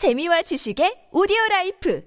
재미와 지식의 오디오라이프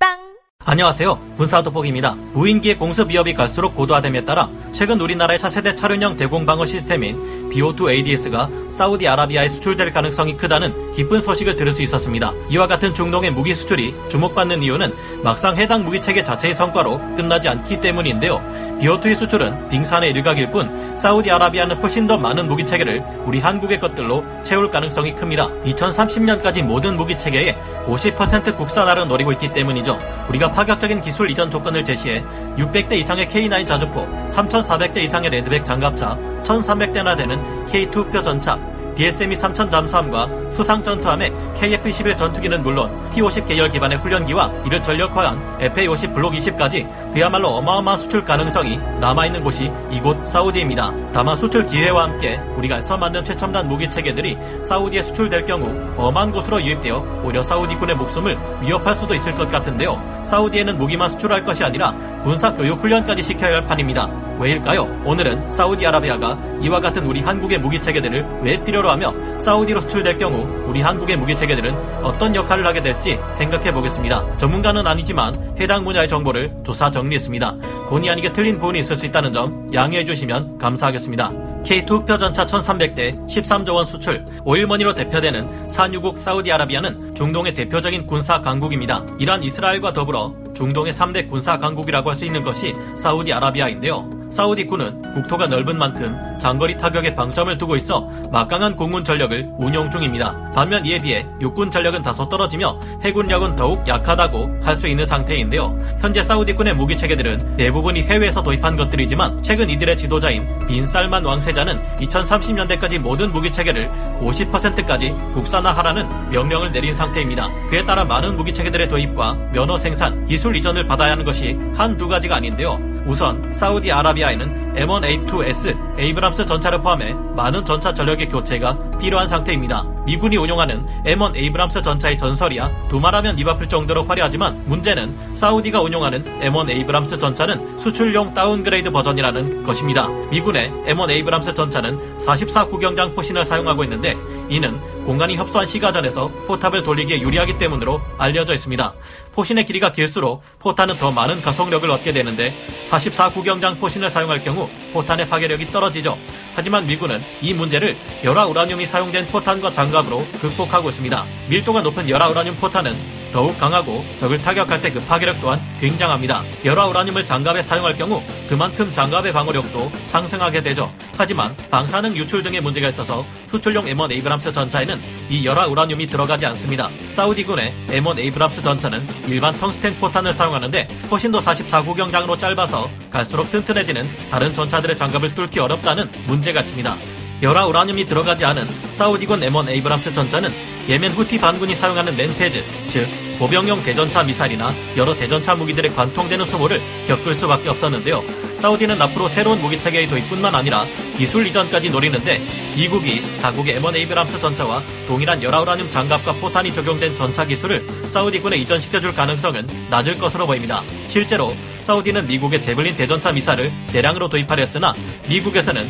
팝빵! 안녕하세요. 군사돋보기입니다. 무인기의 공습 위협이 갈수록 고도화됨에 따라 최근 우리나라의 차세대 차륜형 대공방어 시스템인 B-52ADS가 사우디아라비아에 수출될 가능성이 크다는 기쁜 소식을 들을 수 있었습니다. 이와 같은 중동의 무기 수출이 주목받는 이유는 막상 해당 무기체계 자체의 성과로 끝나지 않기 때문인데요. B-52의 수출은 빙산의 일각일 뿐 사우디아라비아는 훨씬 더 많은 무기체계를 우리 한국의 것들로 채울 가능성이 큽니다. 2030년까지 모든 무기체계의 50% 국산화를 노리고 있기 때문이죠. 우리가 파격적인 기술 이전 조건을 제시해 600대 이상의 K9 자주포, 3400대 이상의 레드백 장갑차, 1300대나 되는 K2 뼈 전차, DSM-3000 잠수함과 수상 전투함의 KF-21 전투기는 물론 T-50 계열 기반의 훈련기와 이를 전력화한 FA-50 블록 20까지 그야말로 어마어마한 수출 가능성이 남아있는 곳이 이곳 사우디입니다. 다만 수출 기회와 함께 우리가 애써 만든 최첨단 무기 체계들이 사우디에 수출될 경우 엄한 곳으로 유입되어 오히려 사우디군의 목숨을 위협할 수도 있을 것 같은데요. 사우디에는 무기만 수출할 것이 아니라 군사교육 훈련까지 시켜야 할 판입니다. 왜일까요? 오늘은 사우디아라비아가 이와 같은 우리 한국의 무기체계들을 왜 필요로 하며 사우디로 수출될 경우 우리 한국의 무기체계들은 어떤 역할을 하게 될지 생각해보겠습니다. 전문가는 아니지만 해당 분야의 정보를 조사 정리했습니다. 본의 아니게 틀린 부분이 있을 수 있다는 점 양해해주시면 감사하겠습니다. K2 흑표전차 1300대 13조원 수출, 오일머니로 대표되는 산유국 사우디아라비아는 중동의 대표적인 군사 강국입니다. 이란, 이스라엘과 더불어 중동의 3대 군사 강국이라고 할 수 있는 것이 사우디아라비아인데요. 사우디군은 국토가 넓은 만큼 장거리 타격에 방점을 두고 있어 막강한 공군 전력을 운용 중입니다. 반면 이에 비해 육군 전력은 다소 떨어지며 해군력은 더욱 약하다고 할 수 있는 상태인데요. 현재 사우디군의 무기체계들은 대부분이 해외에서 도입한 것들이지만 최근 이들의 지도자인 빈살만 왕세자는 2030년대까지 모든 무기체계를 50%까지 국산화하라는 명령을 내린 상태입니다. 그에 따라 많은 무기체계들의 도입과 면허 생산, 기술 이전을 받아야 하는 것이 한두 가지가 아닌데요. 우선 사우디아라비아에는 M1A2S, 에이브람스 전차를 포함해 많은 전차 전력의 교체가 필요한 상태입니다. 미군이 운용하는 M1 에이브람스 전차의 전설이야 두말하면 입 아플 정도로 화려하지만 문제는 사우디가 운용하는 M1 에이브람스 전차는 수출용 다운그레이드 버전이라는 것입니다. 미군의 M1 에이브람스 전차는 44구경장 포신을 사용하고 있는데 이는 공간이 협소한 시가전에서 포탑을 돌리기에 유리하기 때문으로 알려져 있습니다. 포신의 길이가 길수록 포탄은 더 많은 가속력을 얻게 되는데 44구경장 포신을 사용할 경우 포탄의 파괴력이 떨어지죠. 하지만 미군은 이 문제를 열화 우라늄이 사용된 포탄과 장갑으로 극복하고 있습니다. 밀도가 높은 열화 우라늄 포탄은 더욱 강하고 적을 타격할 때 그 파괴력 또한 굉장합니다. 열화 우라늄을 장갑에 사용할 경우 그만큼 장갑의 방어력도 상승하게 되죠. 하지만 방사능 유출 등의 문제가 있어서 수출용 M1 에이브람스 전차에는 이 열화 우라늄이 들어가지 않습니다. 사우디군의 M1 에이브람스 전차는 일반 텅스텐 포탄을 사용하는데 포신도 44구경장으로 짧아서 갈수록 튼튼해지는 다른 전차들의 장갑을 뚫기 어렵다는 문제가 있습니다. 열화 우라늄이 들어가지 않은 사우디군 M1 에이브람스 전차는 예멘 후티 반군이 사용하는 맨페즈, 즉 보병용 대전차 미사일이나 여러 대전차 무기들에 관통되는 소모를 겪을 수밖에 없었는데요. 사우디는 앞으로 새로운 무기체계의 도입뿐만 아니라 기술 이전까지 노리는데 미국이 자국의 M1 에이브람스 전차와 동일한 열화 우라늄 장갑과 포탄이 적용된 전차 기술을 사우디군에 이전시켜줄 가능성은 낮을 것으로 보입니다. 실제로 사우디는 미국의 제블린 대전차 미사를 대량으로 도입하려 했으나 미국에서는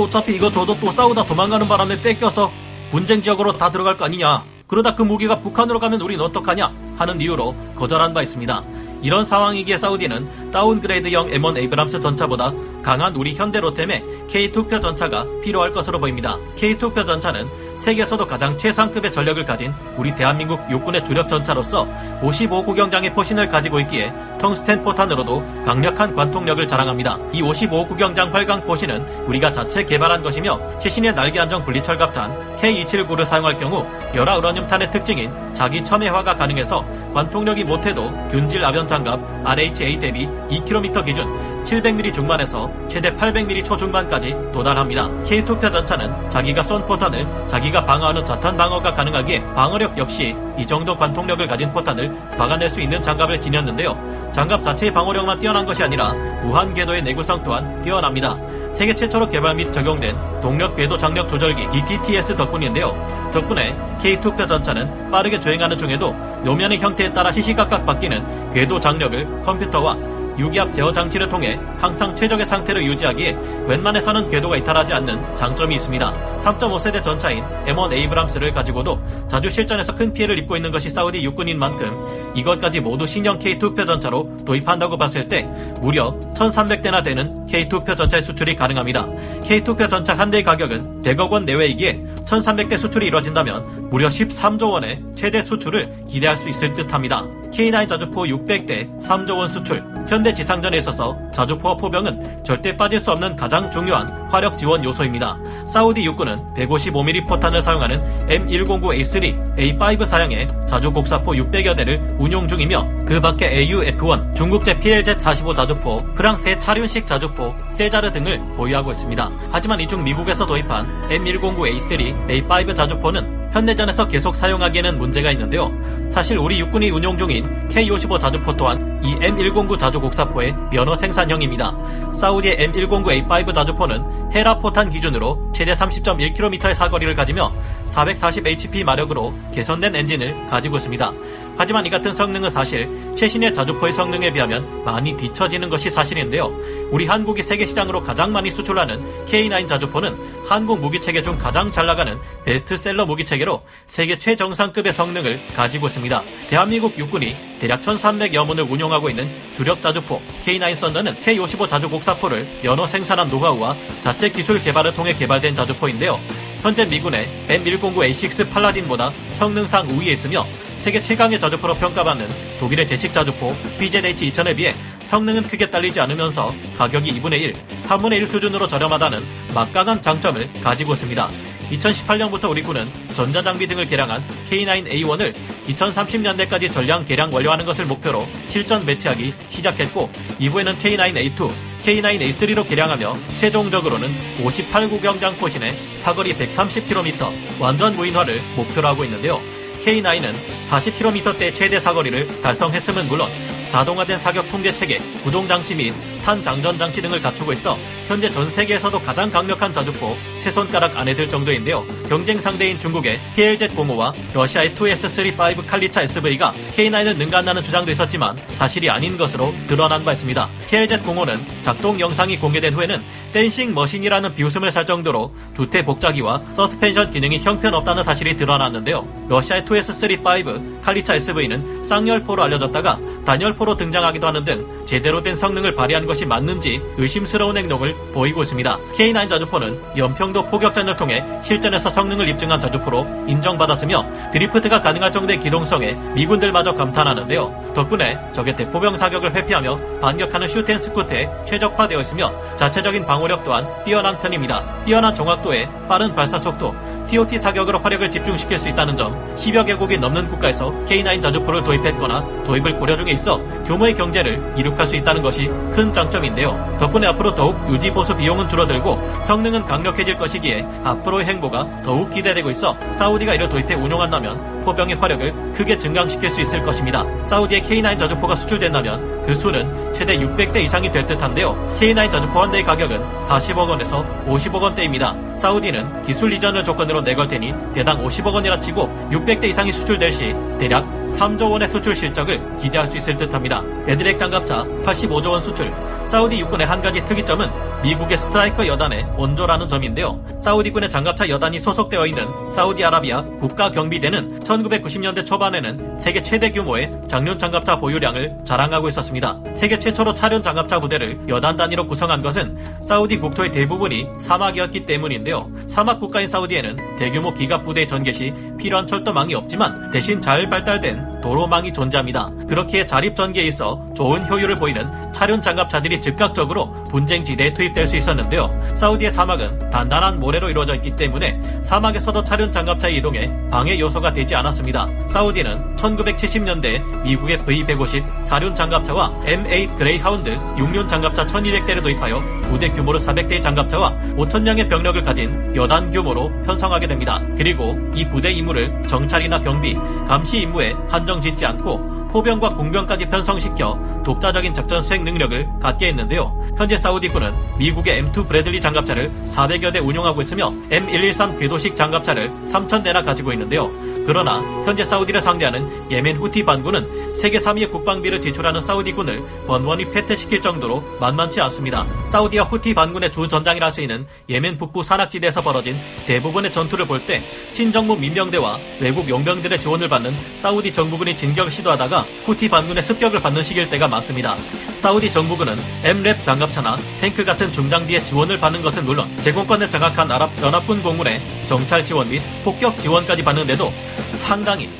어차피 이거 저도 또 싸우다 도망가는 바람에 뺏겨서 분쟁 지역으로 다 들어갈 거 아니냐, 그러다 그 무기가 북한으로 가면 우린 어떡하냐 하는 이유로 거절한 바 있습니다. 이런 상황이기에 사우디는 다운그레이드형 M1 에이브람스 전차보다 강한 우리 현대로템의 K2표 전차가 필요할 것으로 보입니다. K2표 전차는 세계에서도 가장 최상급의 전력을 가진 우리 대한민국 육군의 주력 전차로서 55구경장의 포신을 가지고 있기에 텅스텐 포탄으로도 강력한 관통력을 자랑합니다. 이 55구경장 활강 포신은 우리가 자체 개발한 것이며 최신의 날개 안정 분리철갑탄 K279를 사용할 경우 열화 우라늄탄의 특징인 자기 첨예화가 가능해서 관통력이 못해도 균질 아변 장갑 RHA 대비 2km 기준 700mm 중반에서 최대 800mm 초중반까지 도달합니다. K2표 전차는 자기가 쏜 포탄을 자기가 방어하는 자탄 방어가 가능하기에 방어력 역시 이 정도 관통력을 가진 포탄을 막아낼 수 있는 장갑을 지녔는데요. 장갑 자체의 방어력만 뛰어난 것이 아니라 무한 궤도의 내구성 또한 뛰어납니다. 세계 최초로 개발 및 적용된 동력 궤도 장력 조절기 DTTS 덕분인데요. 덕분에 K2표 전차는 빠르게 주행하는 중에도 노면의 형태에 따라 시시각각 바뀌는 궤도 장력을 컴퓨터와 유기압 제어 장치를 통해 항상 최적의 상태를 유지하기에 웬만해서는 궤도가 이탈하지 않는 장점이 있습니다. 3.5세대 전차인 M1 에이브람스를 가지고도 자주 실전에서 큰 피해를 입고 있는 것이 사우디 육군인 만큼 이것까지 모두 신형 K2 표전차로 도입한다고 봤을 때 무려 1,300대나 되는 K2 표전차의 수출이 가능합니다. K2 표전차 한 대의 가격은 100억 원 내외이기에 1,300대 수출이 이뤄진다면 무려 13조 원의 최대 수출을 기대할 수 있을 듯합니다. K9 자주포 600대 3조 원 수출. 현대 지상전에 있어서 자주포와 포병은 절대 빠질 수 없는 가장 중요한 화력 지원 요소입니다. 사우디 육군은 155mm 포탄을 사용하는 M109A3, A5 사양의 자주 곡사포 600여 대를 운용 중이며 그 밖에 AUF1, 중국제 PLZ-45 자주포, 프랑스의 차륜식 자주포, 세자르 등을 보유하고 있습니다. 하지만 이중 미국에서 도입한 M109A3, A5 자주포는 현대전에서 계속 사용하기에는 문제가 있는데요. 사실 우리 육군이 운용 중인 K55 자주포 또한 이 M109 자주곡사포의 면허 생산형입니다. 사우디의 M109A5 자주포는 헤라 포탄 기준으로 최대 30.1km의 사거리를 가지며 440HP 마력으로 개선된 엔진을 가지고 있습니다. 하지만 이 같은 성능은 사실 최신의 자주포의 성능에 비하면 많이 뒤처지는 것이 사실인데요. 우리 한국이 세계 시장으로 가장 많이 수출하는 K9 자주포는 한국 무기체계 중 가장 잘 나가는 베스트셀러 무기체계로 세계 최정상급의 성능을 가지고 있습니다. 대한민국 육군이 대략 1,300여 문을 운용하고 있는 주력 자주포 K9 썬더는 K55 자주곡사포를 면허 생산한 노하우와 자체 기술 개발을 통해 개발된 자주포인데요. 현재 미군의 M109A6 팔라딘보다 성능상 우위에 있으며 세계 최강의 자주포로 평가받는 독일의 제식 자주포 PZH-2000에 비해 성능은 크게 딸리지 않으면서 가격이 2분의 1, 3분의 1 수준으로 저렴하다는 막강한 장점을 가지고 있습니다. 2018년부터 우리 군은 전자장비 등을 개량한 K9A1을 2030년대까지 전량 개량 완료하는 것을 목표로 실전 배치하기 시작했고 이후에는 K9A2, K9A3로 개량하며 최종적으로는 58구경장 포신의 사거리 130km 완전 무인화를 목표로 하고 있는데요. K9은 40km대 최대 사거리를 달성했음은 물론 자동화된 사격 통제체계, 구동장치 및 탄장전장치 등을 갖추고 있어 현재 전 세계에서도 가장 강력한 자주포 세 손가락 안에 들 정도인데요. 경쟁 상대인 중국의 PLZ-05와 러시아의 2S35 칼리차 SV가 K9을 능가한다는 주장도 있었지만 사실이 아닌 것으로 드러난 바 있습니다. PLZ-05는 작동 영상이 공개된 후에는 댄싱 머신이라는 비웃음을 살 정도로 주태 복자기와 서스펜션 기능이 형편없다는 사실이 드러났는데요. 러시아의 2S35 칼리차 SV는 쌍열포로 알려졌다가 단열포로 등장하기도 하는 등 제대로 된 성능을 발휘한 것이 맞는지 의심스러운 행동을 보이고 있습니다. K9 자주포는 연평도 포격전을 통해 실전에서 성능을 입증한 자주포로 인정받았으며 드리프트가 가능할 정도의 기동성에 미군들마저 감탄하는데요. 덕분에 적의 대포병 사격을 회피하며 반격하는 슈트앤스쿠트에 최적화되어 있으며 자체적인 방어력 또한 뛰어난 편입니다. 뛰어난 정확도에 빠른 발사속도, TOT 사격으로 화력을 집중시킬 수 있다는 점 10여 개국이 넘는 국가에서 K9 자주포를 도입했거나 도입을 고려 중에 있어 규모의 경제를 이룩할 수 있다는 것이 큰 장점인데요. 덕분에 앞으로 더욱 유지보수 비용은 줄어들고 성능은 강력해질 것이기에 앞으로의 행보가 더욱 기대되고 있어 사우디가 이를 도입해 운용한다면 포병의 화력을 크게 증강시킬 수 있을 것입니다. 사우디의 K9 자주포가 수출된다면 그 수는 최대 600대 이상이 될 듯한데요. K9 자주포 한 대의 가격은 40억 원에서 50억 원대입니다. 사우디는 기술 이전을 조건으로 내걸 테니 대당 50억 원이라 치고 600대 이상이 수출될 시 대략 3조 원의 수출 실적을 기대할 수 있을 듯합니다. 베드렉 장갑차 85조 원 수출. 사우디 육군의 한 가지 특이점은 미국의 스트라이커 여단의 원조라는 점인데요. 사우디군의 장갑차 여단이 소속되어 있는 사우디아라비아 국가경비대는 1990년대 초반에는 세계 최대 규모의 장륜 장갑차 보유량을 자랑하고 있었습니다. 세계 최초로 차륜 장갑차 부대를 여단 단위로 구성한 것은 사우디 국토의 대부분이 사막이었기 때문인데요. 사막 국가인 사우디에는 대규모 기갑 부대의 전개 시 필요한 철도망이 없지만 대신 잘 발달된 도로망이 존재합니다. 그렇기에 자립 전개에 있어 좋은 효율을 보이는 차륜 장갑차들이 즉각적으로 분쟁지대에 투입될 수 있었는데요. 사우디의 사막은 단단한 모래로 이루어져 있기 때문에 사막에서도 차륜 장갑차의 이동에 방해 요소가 되지 않았습니다. 사우디는 1970년대에 미국의 V150 4륜 장갑차와 M8 그레이하운드 6륜 장갑차 1200대를 도입하여 부대 규모로 400대의 장갑차와 5000명의 병력을 가진 여단 규모로 편성하게 됩니다. 그리고 이 부대 임무를 정찰이나 경비, 감시 임무에 한정 짓지 않고 포병과 공병까지 편성시켜 독자적인 작전 수행 능력을 갖게 했는데요. 현재 사우디군은 미국의 M2 브래들리 장갑차를 400여 대 운용하고 있으며 M113 궤도식 장갑차를 3000대나 가지고 있는데요. 그러나 현재 사우디를 상대하는 예멘 후티 반군은 세계 3위의 국방비를 지출하는 사우디군을 번번이 패퇴시킬 정도로 만만치 않습니다. 사우디와 후티 반군의 주전장이라 할 수 있는 예멘 북부 산악지대에서 벌어진 대부분의 전투를 볼 때 친정부 민병대와 외국 용병들의 지원을 받는 사우디 정부군이 진격을 시도하다가 후티 반군의 습격을 받는 시기일 때가 많습니다. 사우디 정부군은 M랩 장갑차나 탱크 같은 중장비의 지원을 받는 것은 물론 제공권을 장악한 아랍연합군 공군의 정찰 지원 및 폭격 지원까지 받는데도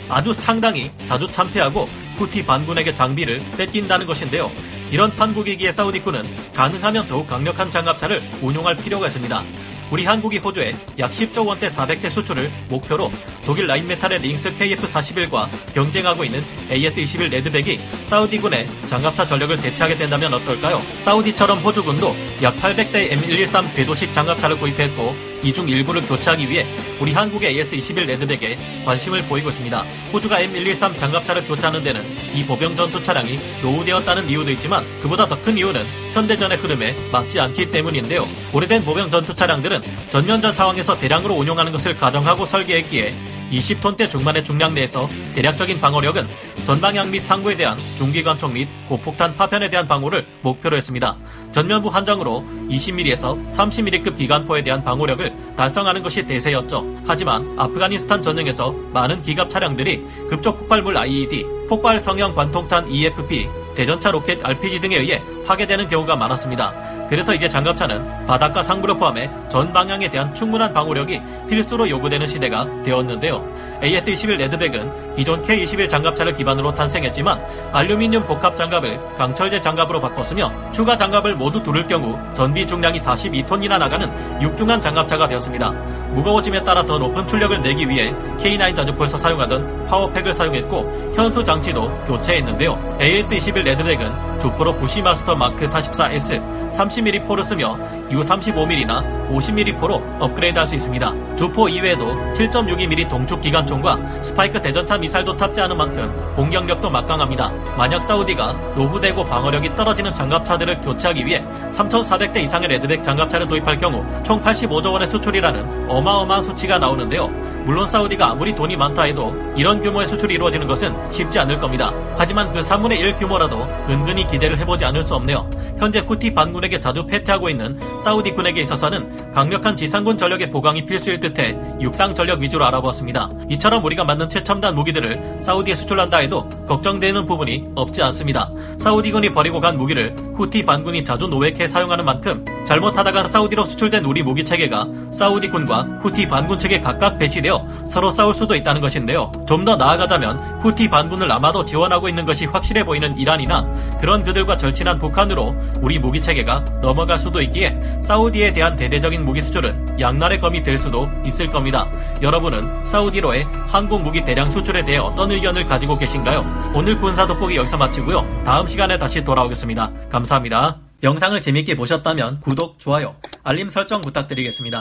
아주 상당히 자주 참패하고 후티 반군에게 장비를 뺏긴다는 것인데요. 이런 판국이기에 사우디군은 가능하면 더욱 강력한 장갑차를 운용할 필요가 있습니다. 우리 한국이 호주에 약 10조 원대 400대 수출을 목표로 독일 라인메탈의 링스 KF-41과 경쟁하고 있는 AS-21 레드백이 사우디군의 장갑차 전력을 대체하게 된다면 어떨까요? 사우디처럼 호주군도 약 800대의 M113 궤도식 장갑차를 구입했고 이 중 일부를 교체하기 위해 우리 한국의 AS-21 레드백에 관심을 보이고 있습니다. 호주가 M113 장갑차를 교체하는 데는 이 보병 전투 차량이 노후되었다는 이유도 있지만 그보다 더 큰 이유는 현대전의 흐름에 맞지 않기 때문인데요. 오래된 보병 전투 차량들은 전면전 상황에서 대량으로 운용하는 것을 가정하고 설계했기에 20톤대 중반의 중량 내에서 대략적인 방어력은 전방향 및 상부에 대한 중기관총 및 고폭탄 파편에 대한 방어를 목표로 했습니다. 전면부 한정으로 20mm에서 30mm급 기관포에 대한 방어력을 달성하는 것이 대세였죠. 하지만 아프가니스탄 전역에서 많은 기갑 차량들이 급적 폭발물 IED, 폭발 성형 관통탄 EFP, 대전차 로켓 RPG 등에 의해 파괴되는 경우가 많았습니다. 그래서 이제 장갑차는 바닥과 상부를 포함해 전 방향에 대한 충분한 방어력이 필수로 요구되는 시대가 되었는데요. AS-21 레드백은 기존 K21 장갑차를 기반으로 탄생했지만 알루미늄 복합 장갑을 강철제 장갑으로 바꿨으며 추가 장갑을 모두 두를 경우 전비 중량이 42톤이나 나가는 육중한 장갑차가 되었습니다. 무거워짐에 따라 더 높은 출력을 내기 위해 K9 자주포에서 사용하던 파워팩을 사용했고 현수 장치도 교체했는데요. AS-21 레드백은 주포로 부시마스터 마크 44S 30mm 포를 쓰며 U35mm나 50mm 포로 업그레이드할 수 있습니다. 주포 이외에도 7.62mm 동축 기관총과 스파이크 대전차 미사일도 탑재하는 만큼 공격력도 막강합니다. 만약 사우디가 노후되고 방어력이 떨어지는 장갑차들을 교체하기 위해 3,400대 이상의 레드백 장갑차를 도입할 경우 총 85조 원의 수출이라는 어마어마한 수치가 나오는데요. 물론 사우디가 아무리 돈이 많다 해도 이런 규모의 수출이 이루어지는 것은 쉽지 않을 겁니다. 하지만 그 3분의 1 규모라도 은근히 기대를 해보지 않을 수 없네요. 현재 후티 반군에게 자주 패퇴하고 있는 사우디 군에게 있어서는 강력한 지상군 전력의 보강이 필수일 듯해 육상 전력 위주로 알아보았습니다. 이처럼 우리가 만든 최첨단 무기들을 사우디에 수출한다 해도 걱정되는 부분이 없지 않습니다. 사우디군이 버리고 간 무기를 후티 반군이 자주 노획해 사용하는 만큼 잘못하다가 사우디로 수출된 우리 무기 체계가 사우디군과 후티 반군 측에 각각 배치되어 서로 싸울 수도 있다는 것인데요. 좀 더 나아가자면 후티 반군을 아마도 지원하고 있는 것이 확실해 보이는 이란이나 그런 그들과 절친한 북한으로 우리 무기 체계가 넘어갈 수도 있기에 사우디에 대한 대대적인 무기 수출은 양날의 검이 될 수도 있을 겁니다. 여러분은 사우디로의 한국 무기 대량 수출에 대해 어떤 의견을 가지고 계신가요? 오늘 군사 돋보기 여기서 마치고요. 다음 시간에 다시 돌아오겠습니다. 감사합니다. 영상을 재밌게 보셨다면 구독, 좋아요, 알림 설정 부탁드리겠습니다.